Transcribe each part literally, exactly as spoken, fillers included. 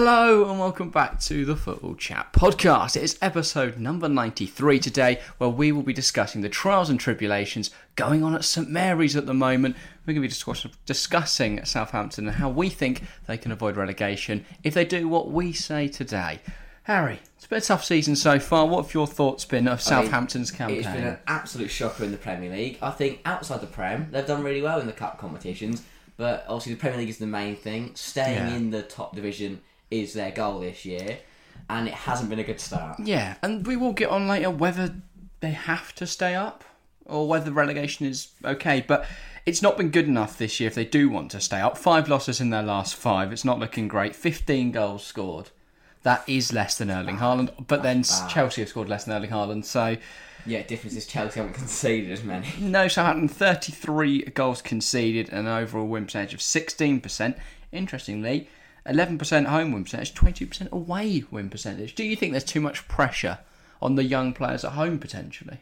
Hello and welcome back to the Football Chat podcast. It is episode number ninety-three today, where we will be discussing the trials and tribulations going on at St Mary's at the moment. We're going to be discussing Southampton and how we think they can avoid relegation if they do what we say today. Harry, it's been a tough season so far. What have your thoughts been of Southampton's I mean, campaign? It's been an absolute shocker in the Premier League. I think outside the Prem, they've done really well in the cup competitions, but obviously the Premier League is the main thing. Staying yeah. in the top division is their goal this year, and it hasn't been a good start. Yeah, and we will get on later whether they have to stay up or whether relegation is okay, but it's not been good enough this year if they do want to stay up. Five losses in their last five. It's not looking great. fifteen goals scored. That is less than Erling Haaland, but That's then bad. Chelsea have scored less than Erling Haaland, so... Yeah, difference is Chelsea haven't conceded as many. No, Southampton, thirty-three goals conceded and an overall win percentage of sixteen percent. Interestingly, eleven percent home win percentage, twenty percent away win percentage. Do you think there's too much pressure on the young players at home, potentially?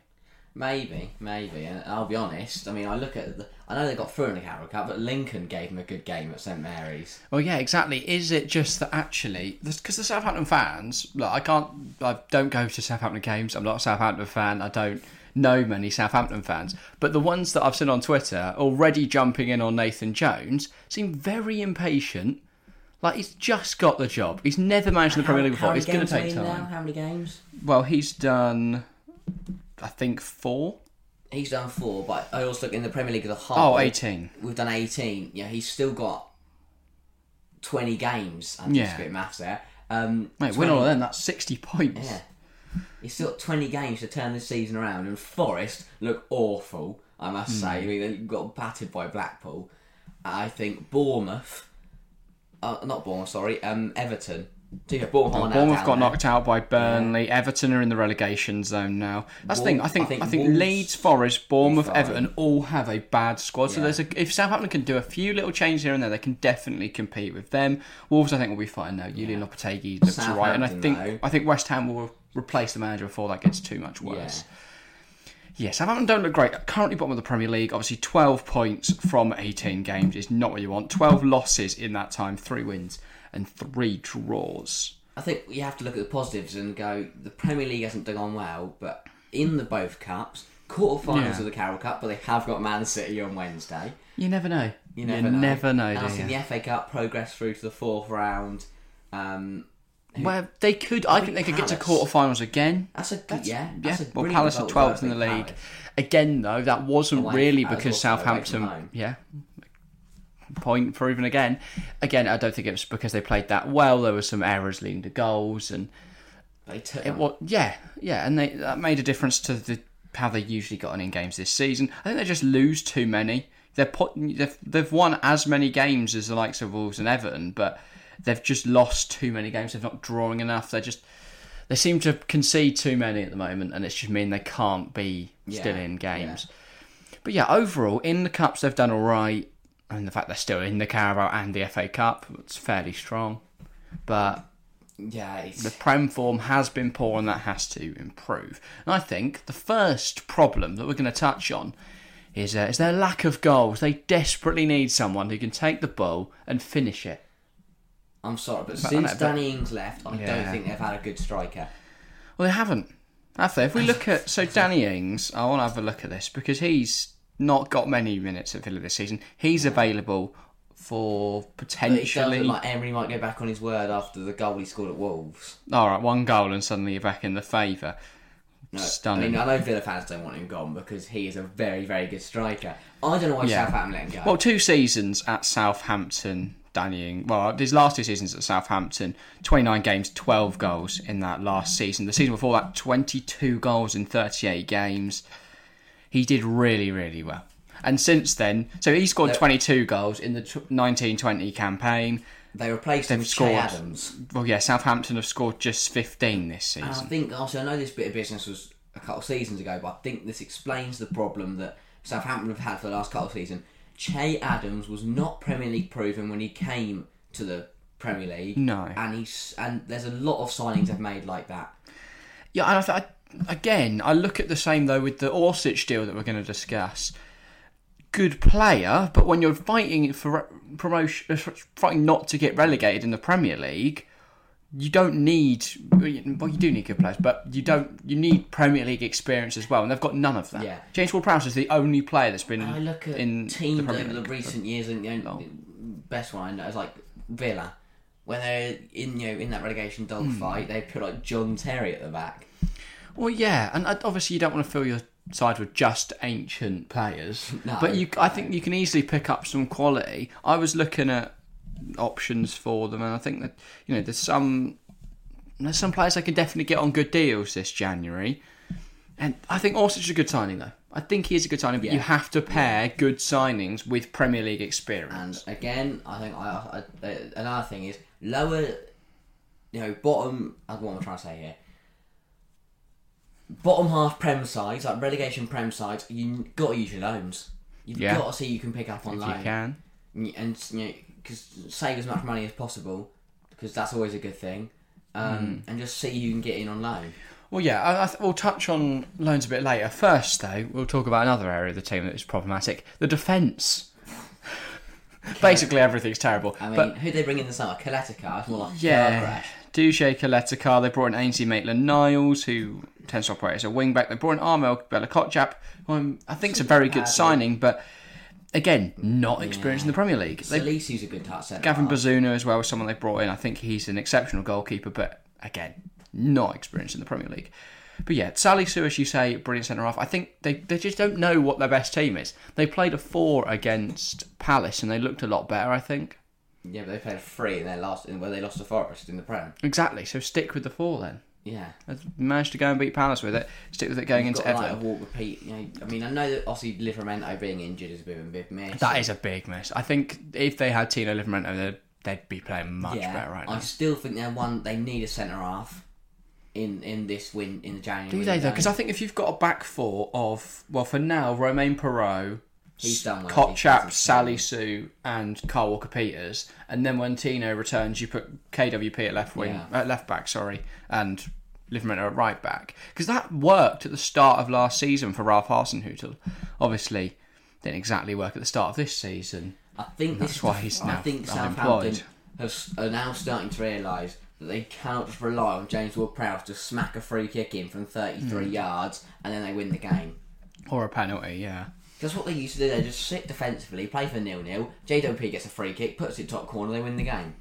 Maybe, maybe, and I'll be honest. I mean, I look at the, I know they got through in the Carabao Cup, but Lincoln gave them a good game at St Mary's. Well, yeah, exactly. Is it just that actually, because the Southampton fans, look, I can't, I don't go to Southampton games. I'm not a Southampton fan. I don't know many Southampton fans, but the ones that I've seen on Twitter already jumping in on Nathan Jones seem very impatient. Like, he's just got the job. He's never managed in the Premier League before. It's going to take time. Now? How many games? Well, he's done. I think four. He's done four, but I also look in the Premier League as a whole. Oh, eighteen. We've done eighteen. Yeah, he's still got twenty games. I'm just yeah. a bit of maths there. Um, Mate, win all of them, that's sixty points. Yeah. He's still got twenty games to turn this season around, and Forest look awful, I must mm. say. I mean, they got battered by Blackpool. I think Bournemouth... Uh, not Bournemouth, sorry. Um, Everton. So yeah, Bournemouth, oh, Bournemouth got there. knocked out by Burnley. Yeah. Everton are in the relegation zone now. That's Wolves, the thing. I think I think, I think Wolves, Leeds, Forest, Bournemouth, Everton all have a bad squad. Yeah. So there's a, if Southampton can do a few little changes here and there, they can definitely compete with them. Wolves, I think, will be fine now. Julian yeah. Lopetegui looks right, and I think though. I think West Ham will replace the manager before that gets too much worse. Yeah. Yes, Southampton don't look great. Currently bottom of the Premier League, obviously twelve points from eighteen games is not what you want. twelve losses in that time, three wins and three draws. I think you have to look at the positives and go, the Premier League hasn't done well, but in the both cups, quarterfinals yeah. of the Carabao Cup, but they have got Man City on Wednesday. You never know. You never you know. Never know and I've seen the F A Cup progress through to the fourth round. Um... Well, they could. I, I think, think they could Palace. get to quarterfinals again. That's a that's, yeah. That's yeah. A well, Palace are twelfth in the league. Palace. Again, though, that wasn't away. really that because was Southampton. Yeah, point proven again. Again, I don't think it was because they played that well. There were some errors leading to goals, and they took it. Was, yeah, yeah, and they that made a difference to the how they usually got on in games this season. I think they just lose too many. They're put, they've they've won as many games as the likes of Wolves and Everton, but. They've just lost too many games. They're not drawing enough. They just they seem to concede too many at the moment, and it's just mean they can't be yeah, still in games. Yeah. But yeah, overall in the cups they've done all right. I mean, the fact they're still in the Carabao and the F A Cup, it's fairly strong. But yeah, it's... the Prem form has been poor, and that has to improve. And I think the first problem that we're going to touch on. Is, uh, is their lack of goals. They desperately need someone who can take the ball and finish it. I'm sorry, but, but since Danny Ings left, I yeah. don't think they've had a good striker. Well, they haven't, have they? If we look at... So, Danny Ings, I want to have a look at this, because he's not got many minutes at Villa this season. He's yeah. available for potentially... But like Emery might go back on his word after the goal he scored at Wolves. All right, one goal and suddenly you're back in the favour. No, Stunning. I mean, I know Villa fans don't want him gone because he is a very, very good striker. I don't know why yeah. Southampton let him go. Well, two seasons at Southampton... Danny Ings, well, his last two seasons at Southampton, twenty-nine games, twelve goals in that last season. The season before that, twenty-two goals in thirty-eight games. He did really, really well. And since then, so he scored They're, twenty-two goals in the nineteen twenty campaign. They replaced They've him with scored, Che Adams. Well, yeah, Southampton have scored just fifteen this season. And I think, also, I know this bit of business was a couple of seasons ago, but I think this explains the problem that Southampton have had for the last couple of seasons. Che Adams was not Premier League proven when he came to the Premier League. No, and he's and there's a lot of signings they've made like that. Yeah, and I, th- I again I look at the same though with the Oršić deal that we're going to discuss. Good player, but when you're fighting for re- promotion, fighting not to get relegated in the Premier League, you don't need, well, you do need good players, but you don't, you need Premier League experience as well, and they've got none of that. Yeah. James Ward-Prowse is the only player that's been I look at in teams the Premier League over the recent years, and the only, oh. best one I know is like Villa, when they're in, you know, in that relegation dogfight, mm. they put like John Terry at the back. Well, yeah, and obviously you don't want to fill your side with just ancient players, no, but you, no. I think you can easily pick up some quality. I was looking at options for them, and I think that, you know, there's some there's some players I can definitely get on good deals this January, and I think Oršić is a good signing though. I think he is a good signing, but yeah. you have to pair yeah. good signings with Premier League experience. And again, I think I, I, another thing is lower, you know, bottom. That's what I'm trying to say here. Bottom half Prem sides, like relegation Prem sides, you got to use your loans. You've yeah. got to see you can pick up on if loan. You can, and you know, cause save as much money as possible, because that's always a good thing, um, mm. and just see who you can get in on loan. Well, yeah, I, I th- we'll touch on loans a bit later. First, though, we'll talk about another area of the team that is problematic: the defence. Okay. Basically, everything's terrible. I mean, but, who did they bring in this summer? Koletikar. It's more like yeah. Duše Koletikar. They brought in Ainsley Maitland-Niles, who tends to operate as a wing-back. They brought in Armel Bella-Kotchap, who I'm, I think it's a very good signing, but again, not experienced yeah. in the Premier League. Salisu's a good touch centre. Gavin Bazunu as well is someone they brought in. I think he's an exceptional goalkeeper, but again, not experienced in the Premier League. But yeah, Salisu, as you say, brilliant centre-half. I think they, they just don't know what their best team is. They played a four against Palace and they looked a lot better, I think. Yeah, but they played a three in their last, where well, they lost to Forest in the Prem. Exactly, so stick with the four then. Yeah. They managed to go and beat Palace with it. Stick with it going You've into Everton. Like, walk, repeat. You know, I mean, I know that obviously Livramento being injured is a bit of a big miss. That is a big miss. I think if they had Tino Livramento, they'd, they'd be playing much yeah, better right now. I still think they're one, they need a centre-half. In, in this win, in the January. Do they though? Because I think if you've got a back four of, well, for now, Romain Perraud, well, Kotchap, Salisu, and Kyle Walker-Peters, and then when Tino returns, you put K W P at left wing, yeah. uh, left back, sorry, and Livramento at right back. Because that worked at the start of last season for Ralph Hasenhüttl. Obviously, didn't exactly work at the start of this season. I think that's why he's now I think Southampton has, are now starting to realise that they cannot just rely on James Ward-Prowse to smack a free kick in from thirty-three mm. yards and then they win the game. Or a penalty, yeah. That's what they used to do. They just sit defensively, play for nil-nil, J W P gets a free kick, puts it top corner, they win the game.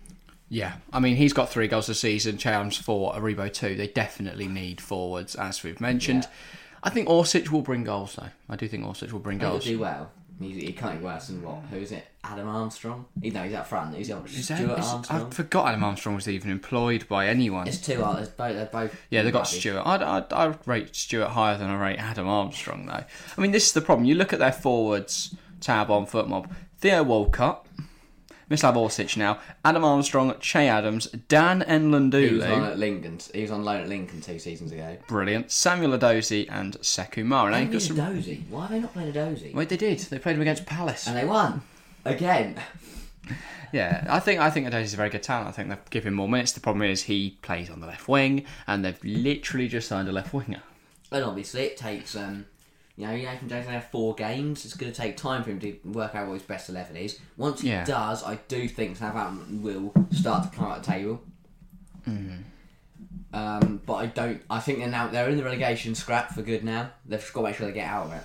Yeah, I mean, he's got three goals this season, Che Adams four, Aribo two. They definitely need forwards, as we've mentioned. Yeah. I think Oršić will bring goals, though. I do think Oršić will bring He'll goals. He'll do well. He can't be worse than what? Who is it? Adam Armstrong? No, he's out front. He's on Stuart Armstrong. I forgot Adam Armstrong was even employed by anyone. It's two others. Both, they're both. Yeah, they've got Stuart. I'd, I'd, I'd rate Stuart higher than I rate Adam Armstrong, though. I mean, this is the problem. You look at their forwards tab on FootMob. Theo Walcott, Mislav Oršić now, Adam Armstrong, Che Adams, Dan Nlundulu. He was on at Lincoln. He was on loan at Lincoln two seasons ago. Brilliant. Samuel Edozie and Sekou Mara. They some... Edozie. Why have they not played Edozie? Wait, they did. They played him against Palace and they won again. Yeah, I think I think Edozie's a very good talent. I think they've given him more minutes. The problem is he plays on the left wing, and they've literally just signed a left winger. And obviously, it takes um. You know, Nathan Jones has four games. It's going to take time for him to work out what his best eleven is. Once he yeah. does, I do think Southampton will start to come out the table. Mm. Um, but I don't. I think they're now they're in the relegation scrap for good now. They've just got to make sure they get out of it.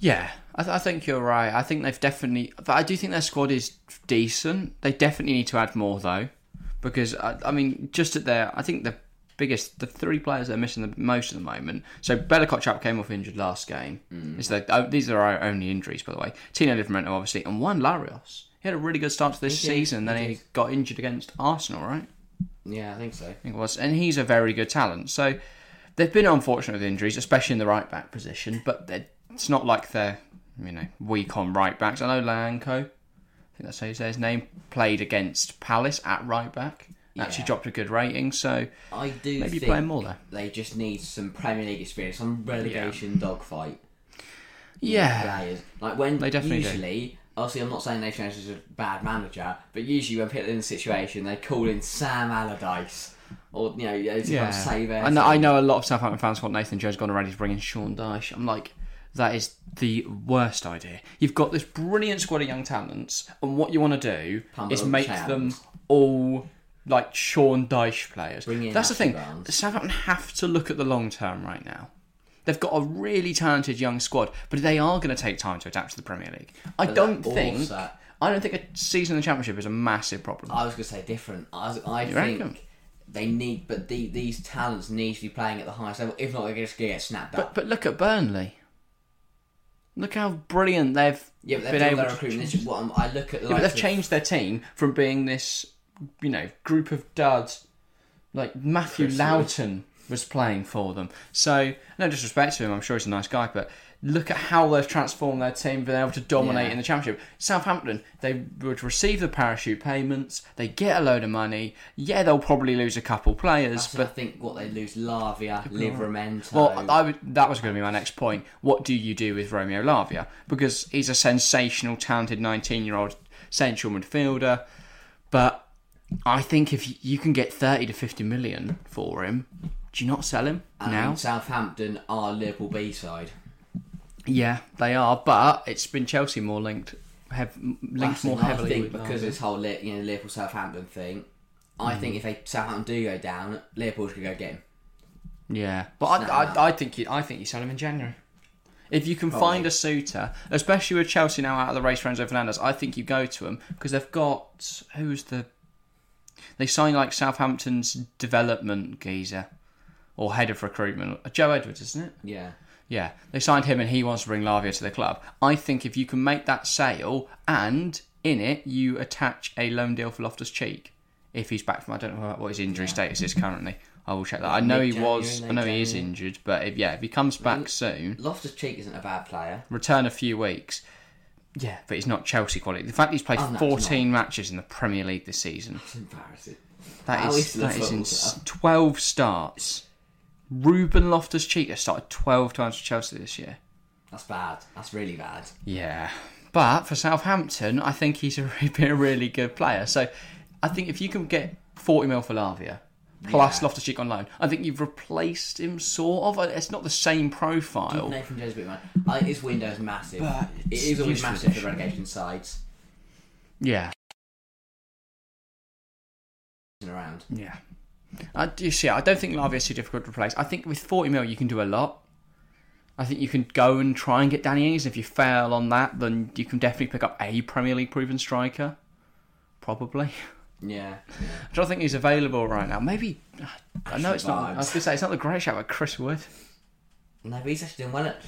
Yeah, I, th- I think you're right. I think they've definitely. But I do think their squad is decent. They definitely need to add more though, because I, I mean, just at their. I think the. Biggest, the three players that are missing the most at the moment. So Bella-Kotchap came off injured last game. Mm. It's the, oh, these are our only injuries, by the way. Tino Livramento, obviously, and Juan Larios. He had a really good start to this he season, then he, he got injured against Arsenal, right? Yeah, I think so. I think it was, and he's a very good talent. So they've been unfortunate with injuries, especially in the right back position. But it's not like they're, you know, weak on right backs. I know Lanko, I think that's how you say his name, played against Palace at right back. Actually yeah. dropped a good rating, so I do maybe think play more there. They just need some Premier League experience, some relegation yeah. dogfight. Yeah, players like when they definitely usually. Do. Obviously, I'm not saying Nathan Jones is a bad manager, but usually when people are in a situation, they call in Sam Allardyce or you know to yeah. save it. And I know a lot of Southampton fans want Nathan Jones gone already to bring in Sean Dyche. I'm like. That is the worst idea. You've got this brilliant squad of young talents, and what you want to do Pumble is make them all like Sean Dyche players. That's the thing. Southampton have to look at the long term right now. They've got a really talented young squad, but they are going to take time to adapt to the Premier League. I but don't think. That... I don't think a season in the Championship is a massive problem. I was going to say different. I, was, I think reckon? They need, but the, these talents need to be playing at the highest level. If not, they're just going to get snapped but, up. But look at Burnley. Look how brilliant they've yeah, but been able to recruit. This is what I'm, I look at. The yeah, but they've of... changed their team from being this, you know, group of duds. Like Matthew Chris Loughton was playing for them. So no disrespect to him, I'm sure he's a nice guy, but look at how they've transformed their team, been able to dominate yeah. in the Championship. Southampton, they would receive the parachute payments. They get a load of money. Yeah, they'll probably lose a couple players, That's but I think what they lose, Lavia, Livramento. Well, I would, that was going to be my next point. What do you do with Romeo Lavia? Because he's a sensational, talented nineteen-year-old central midfielder, but I think if you can get thirty to fifty million for him, do you not sell him and now? Southampton are Liverpool B-side. Yeah, they are, but it's been Chelsea more linked, have linked more heavily. I think because of this whole you know, Liverpool-Southampton thing, I mm. think if they Southampton do go down, Liverpool's going to go get him. Yeah, but I, I, I think you, I think you sell him in January. If you can Probably. find a suitor, especially with Chelsea now out of the race for Enzo Fernandez, I think you go to him because they've got... Who's the... They signed like Southampton's development geezer or head of recruitment. Joe Edwards, isn't it? Yeah. Yeah. They signed him and he wants to bring Lavia to the club. I think if you can make that sale and in it you attach a loan deal for Loftus-Cheek if he's back from... I don't know what his injury yeah. status is currently. I will check that. I know he was... I know he is injured, but if, yeah, if he comes back I mean, soon... Loftus-Cheek isn't a bad player. Return a few weeks... Yeah, but he's not Chelsea quality. The fact he's played oh, no, fourteen matches in the Premier League this season. That's embarrassing. That is, that is in twelve starts. Ruben Loftus-Cheek has started twelve times for Chelsea this year. That's bad. That's really bad. Yeah. But for Southampton, I think he's a, been a really good player. So I think if you can get forty mil for Lavia, plus yeah. Loftus-Cheek on loan, I think you've replaced him sort of. It's not the same profile. Nathan Jones, bit man. I think this window is massive. But it is always massive for relegation sides. Yeah. Around. Yeah. I do see. I don't think Lavia is too difficult to replace. I think with forty mil you can do a lot. I think you can go and try and get Danny Ings. If you fail on that, then you can definitely pick up a Premier League proven striker. Probably. Yeah, yeah. I don't think he's available right now. Maybe I know it's not. I was gonna say it's not the great shout at Chris Wood. No, but he's actually doing well at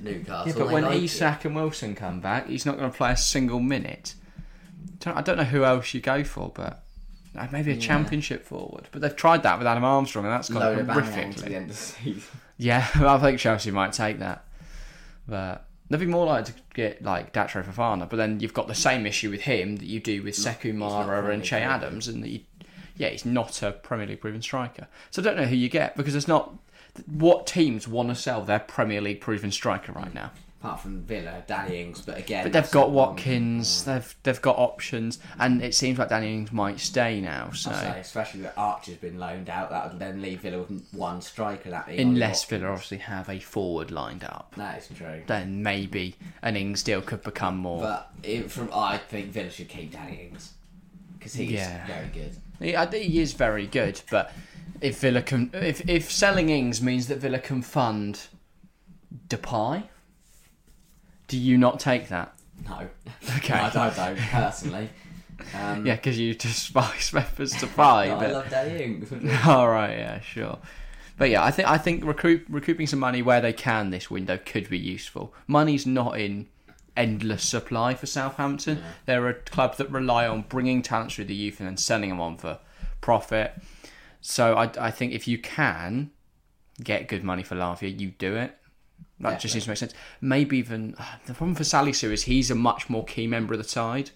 Newcastle. Yeah, but when like Isak it. and Wilson come back, he's not going to play a single minute. I don't know who else you go for, but maybe a yeah. Championship forward. But they've tried that with Adam Armstrong, and that's gone horrifically. Yeah, I think Chelsea might take that, but. They'd be more likely to get like Datro Fofana, but then you've got the same issue with him that you do with Sekou Mara and Che Adams, and that you, yeah, he's not a Premier League proven striker. So I don't know who you get because it's not what teams want to sell their Premier League proven striker right now. Apart from Villa, Danny Ings, but again, but they've got Watkins, yeah. they've they've got options, and it seems like Danny Ings might stay now. So say, especially that Archer's been loaned out, that would then leave Villa with one striker. That unless Villa obviously have a forward lined up, that is true. Then maybe an Ings deal could become more. But it, from I think Villa should keep Danny Ings because he's yeah. very good. Yeah, he, he is very good, but if Villa can, if if selling Ings means that Villa can fund Depay. Do you not take that? No. Okay. No, I don't, I don't personally. Um, yeah, because you despise Memphis to buy. No, but... I love Danny Ings. All right, yeah, sure. But yeah, I think I think recoup, recouping some money where they can this window could be useful. Money's not in endless supply for Southampton. Yeah. They're a club that rely on bringing talent through the youth and then selling them on for profit. So I, I think if you can get good money for Lavia, you do it. That Definitely. just seems to make sense. Maybe even... Uh, the problem for Salisu is he's a much more key member of the side.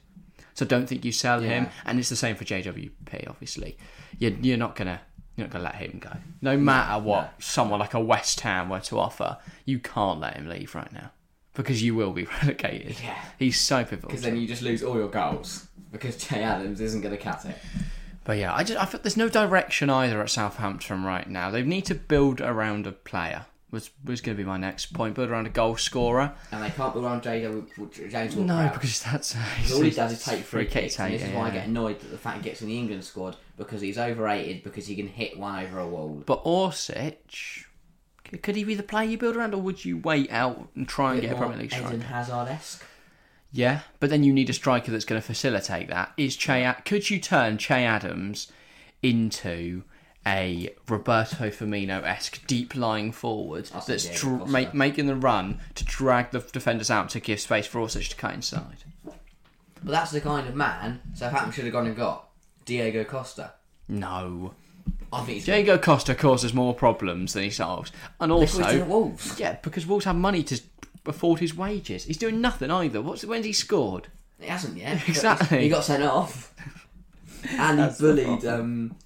So don't think you sell yeah. him. And it's the same for J W P, obviously. You're, you're not going to you're not gonna let him go. No matter what no. someone like a West Ham were to offer, you can't let him leave right now. Because you will be relegated. Yeah. He's so pivotal. Because then you just lose all your goals. Because Che Adams isn't going to cut it. But yeah, I just I feel there's no direction either at Southampton right now. They need to build around a player. was was going to be my next point, build around a goal scorer. And they can't build around James Ward-Prowse. No, because that's... Because all he does is take free kicks. Take, and this is why yeah. I get annoyed at the fact he gets in the England squad, because he's overrated, because he can hit one over a wall. But Oršić, could he be the player you build around, or would you wait out and try and a get a Premier League striker? Eden Hazard-esque. Yeah, but then you need a striker that's going to facilitate that. Is Che? Could you turn Che Adams into a Roberto Firmino-esque deep-lying forward that's dra- make, making the run to drag the defenders out to give space for Oršić to cut inside? But that's the kind of man Southampton should have gone and got. Diego Costa. No. I think Diego been... Costa causes more problems than he solves. And also... Wolves. Yeah, because Wolves have money to afford his wages. He's doing nothing either. What's when's he scored? He hasn't yet. Exactly. He got sent off. And he bullied... um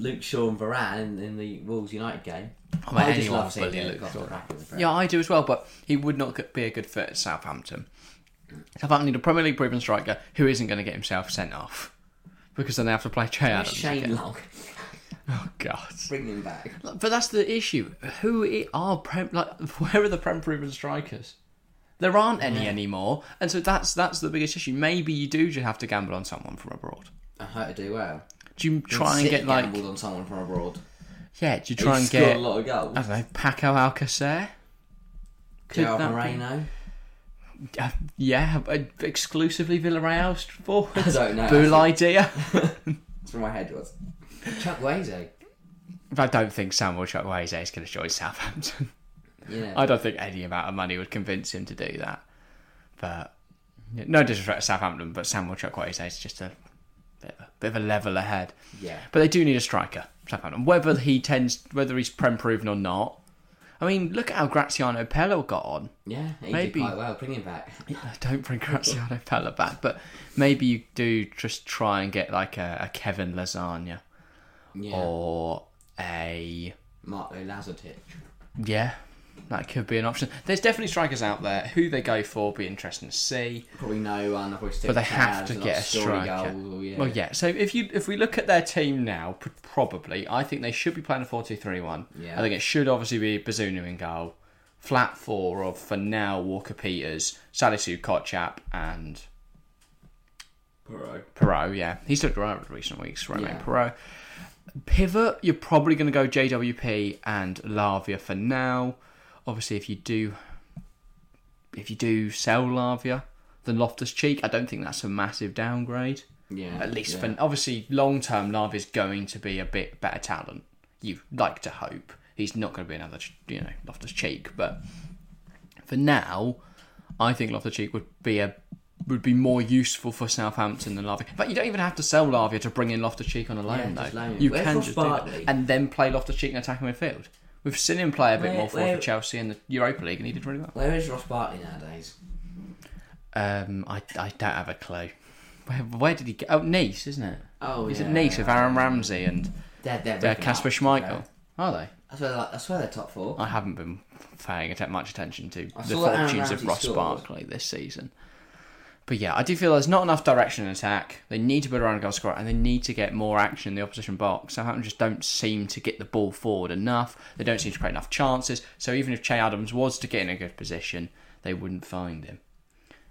Luke Shaw and Varane in, in the Wolves United game. I, mean, I just love seeing Luke Shaw. Yeah, I do as well, but he would not be a good fit at Southampton. Southampton need a Premier League proven striker who isn't going to get himself sent off, because then they have to play Che Adams. Shane Long. Oh God. Bring him back. But that's the issue. Who are prem, like? Where are the Prem proven strikers? There aren't any yeah. anymore, and so that's that's the biggest issue. Maybe you do just have to gamble on someone from abroad. I hope to do well. Do you try and get like gambled on someone from abroad? Yeah, do you try He's and get a lot of goals? I don't know, Paco Alcacer, Joao Moreno. Be, uh, yeah, uh, exclusively Villarreal forward. I don't know. Boulay Dia. That's where my head was. Chuck Waze. I don't think Samuel Chuck Waze is going to join Southampton. Yeah. I don't think any amount of money would convince him to do that. But no disrespect to Southampton, but Samuel Chuck Waze is just a. Bit of, a, bit of a level ahead, yeah. But they do need a striker. Southampton, whether he tends, whether he's prem proven or not. I mean, look at how Graziano Pella got on. Yeah, he maybe, did quite well. Bring him back. Don't bring Graziano Pella back, but maybe you do just try and get like a, a Kevin Lasagna, yeah. or a Marco Lazotic. Yeah, that could be an option. There's definitely strikers out there. Who they go for, be interesting to see. Probably no one. Probably still but they have to get a striker. Goals, yeah. Well, yeah. So if you if we look at their team now, probably I think they should be playing a four two three one. Yeah. I think it should obviously be Bazunu in goal, flat four of for now Walker Peters, Salisu, Kotchap, and Perraud. Perraud, yeah, he's looked around in recent weeks. Romain yeah. Perraud. Pivot, you're probably going to go J W P and Lavia for now. Obviously, if you do, if you do sell Lavia, then Loftus-Cheek, I don't think that's a massive downgrade. Yeah, at least yeah. for obviously long term, Lavia is going to be a bit better talent. You like to hope he's not going to be another, you know, Loftus-Cheek. But for now, I think Loftus-Cheek would be a would be more useful for Southampton than Lavia. But you don't even have to sell Lavia to bring in Loftus-Cheek on a loan, yeah, though. You Where can just do that and then play Loftus-Cheek in attacking midfield. We've seen him play a bit where, more for, where, for Chelsea in the Europa League, and he did really well. Where is Ross Barkley nowadays? Um, I, I don't have a clue. Where, where did he go? Oh, Nice, isn't it? Oh, is yeah. Is it Nice yeah. with Aaron Ramsey and Casper Schmeichel? Are they? I swear, like, I swear they're top four. I haven't been paying much attention to I the fortunes of Ross scored. Barkley this season. But yeah, I do feel there's not enough direction in attack. They need to build around a goal scorer, and they need to get more action in the opposition box. Southampton just don't seem to get the ball forward enough. They don't seem to create enough chances. So even if Che Adams was to get in a good position, they wouldn't find him.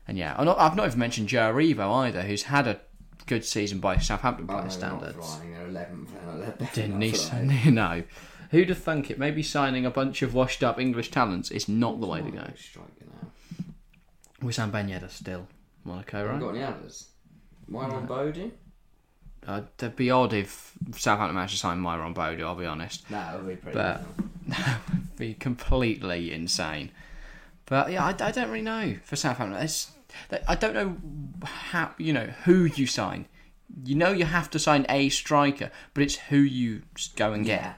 And yeah, I'm not, I've not even mentioned Joe Aribo either, who's had a good season by Southampton oh, player standards. Didn't he? No. Who'd have thunk it? Maybe signing a bunch of washed-up English talents is not the way to go. Wissam Ben Yedder still. Monaco, right? I've got any others. Myron no. Bode? Uh, that'd be odd if Southampton managed to sign Myron Bode, I'll be honest. No, that would be pretty but, that would be completely insane. But yeah, I, I don't really know for Southampton. It's, I don't know how, you know, who you sign. You know you have to sign a striker, but it's who you go and get. Yeah.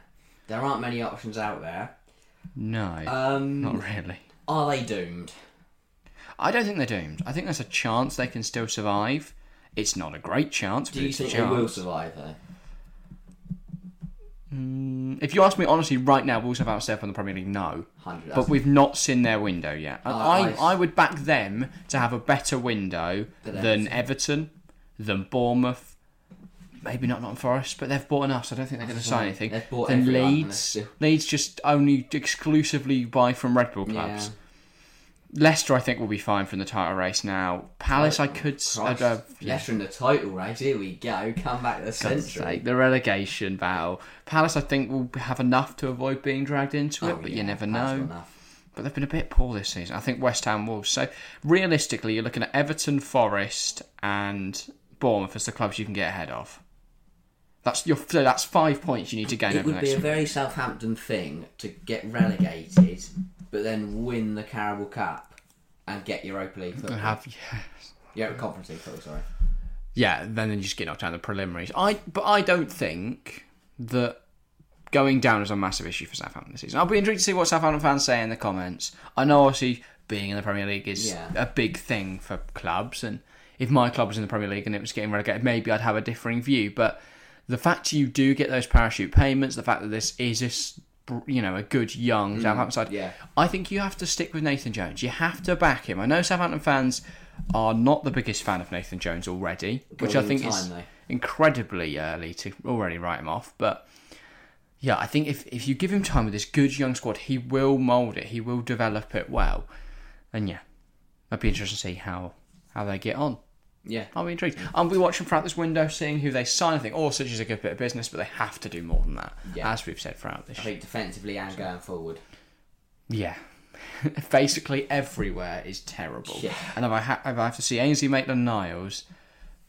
There aren't many options out there. No, um, not really. Are they doomed? I don't think they're doomed. I think there's a chance they can still survive. It's not a great chance, but Do you it's think a chance. They will survive, though? Mm, if you ask me honestly, right now, Wolves have outstepped on the Premier League, no. one hundred, but we've not seen their window yet. Oh, I, nice. I would back them to have a better window than Everton, than Bournemouth, maybe not not in Forest, but they've bought enough, so I don't think they're going to sign anything. They've bought then Leeds, Leeds just only exclusively buy from Red Bull clubs. Yeah. Leicester, I think, will be fine from the title race now. Palace, oh, I could. I'd, uh, yeah. Leicester in the title race. Here we go. Come back to the century. The relegation battle. Palace, I think, will have enough to avoid being dragged into it, oh, but yeah, you never know. But they've been a bit poor this season. I think West Ham, Wolves. So realistically, you're looking at Everton, Forest, and Bournemouth as the clubs you can get ahead of. That's your. So that's five points you need to gain. It would be a very Southampton thing to get relegated, but then win the Carabao Cup and get Europa League football. Have yes, yeah, Conference League football. Sorry. Yeah, then you just get knocked down the preliminaries. I but I don't think that going down is a massive issue for Southampton this season. I'll be intrigued to see what Southampton fans say in the comments. I know obviously being in the Premier League is yeah. a big thing for clubs, and if my club was in the Premier League and it was getting relegated, maybe I'd have a differing view, but the fact you do get those parachute payments, the fact that this is this, you know, a good young mm, Southampton side, yeah. I think you have to stick with Nathan Jones. You have to back him. I know Southampton fans are not the biggest fan of Nathan Jones already, Going which I think time, is though. incredibly early to already write him off. But yeah, I think if, if you give him time with this good young squad, he will mould it. He will develop it well. And yeah, I'd be interested to see how, how they get on. Yeah, I'll be intrigued. I'll be watching throughout this window, seeing who they sign. I think Oršić is a good bit of business, but they have to do more than that, yeah. as we've said throughout this. I think defensively and going forward. Yeah, basically everywhere is terrible. Yeah. And if I, ha- if I have to see Ainsley Maitland-Niles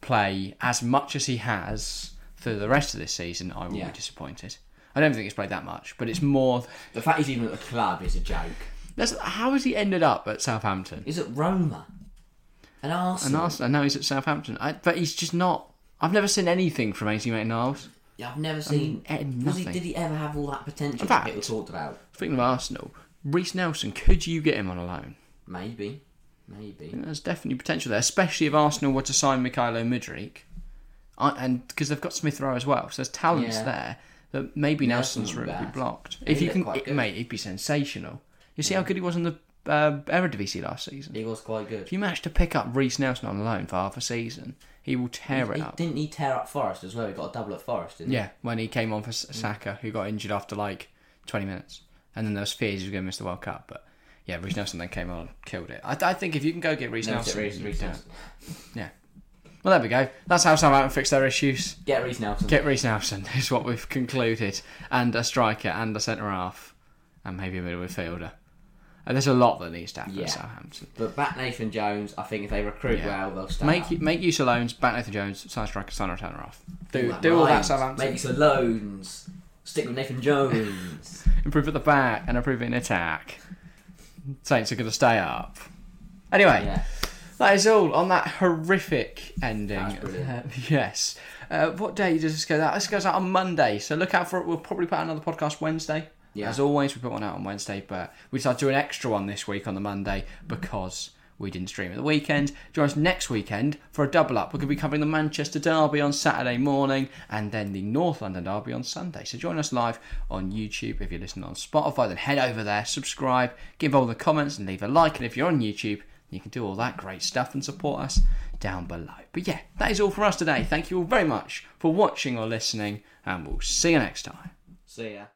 play as much as he has for the rest of this season, I will yeah. be disappointed. I don't think he's played that much, but it's more th- the fact he's even at the club is a joke. That's, how has he ended up at Southampton? He's at Roma. An Arsenal. An Arsenal. Now he's at Southampton. I, but he's just not... I've never seen anything from Ainsley Maitland-Niles. Yeah, I've never seen... I mean, nothing. He, did he ever have all that potential that people talked about? Speaking of Arsenal, Reece Nelson, could you get him on a loan? Maybe. Maybe. There's definitely potential there, especially if Arsenal were to sign Mykhailo Mudryk. I, and because they've got Smith Rowe as well, so there's talents yeah. there that maybe Nelson's room would be blocked. He if you can... It, mate, he'd be sensational. You see yeah. how good he was in the... Uh, Eredivisie last season. He was quite good. If you manage to pick up Reece Nelson on loan for half a season, he will tear he, it he, up. Didn't he tear up Forest as well? He got a double at Forest, didn't yeah, he? Yeah, when he came on for Saka, who got injured after like twenty minutes. And then there was fears he was going to miss the World Cup. But yeah, Reece Nelson then came on and killed it. I, I think if you can go get Reece no, Nelson... Get Reece, Reece Nelson. Yeah. Well, there we go. That's how Southampton fix their issues. Get Reece Nelson. Get Reece Nelson is what we've concluded. And a striker and a centre-half. And maybe a middle midfielder. And there's a lot that needs to happen yeah. at Southampton. But back Nathan Jones, I think if they recruit yeah. well, they'll stay Make up. Make use of loans, back Nathan Jones, sign striker, sign returner off. Do, all, do all that Southampton. Make use of loans. Stick with Nathan Jones. Improve at the back and improve in attack. Saints are going to stay up. Anyway, yeah. that is all on that horrific ending. That was brilliant. Uh, yes. Uh, what day does this go out? This goes out on Monday, so look out for it. We'll probably put out another podcast Wednesday. Yeah. As always, we put one out on Wednesday, but we decided to do an extra one this week on the Monday because we didn't stream at the weekend. Join us next weekend for a double up. We're going to be covering the Manchester Derby on Saturday morning and then the North London Derby on Sunday. So join us live on YouTube. If you're listening on Spotify, then head over there, subscribe, get involved in the comments and leave a like. And if you're on YouTube, you can do all that great stuff and support us down below. But yeah, that is all for us today. Thank you all very much for watching or listening, and we'll see you next time. See ya.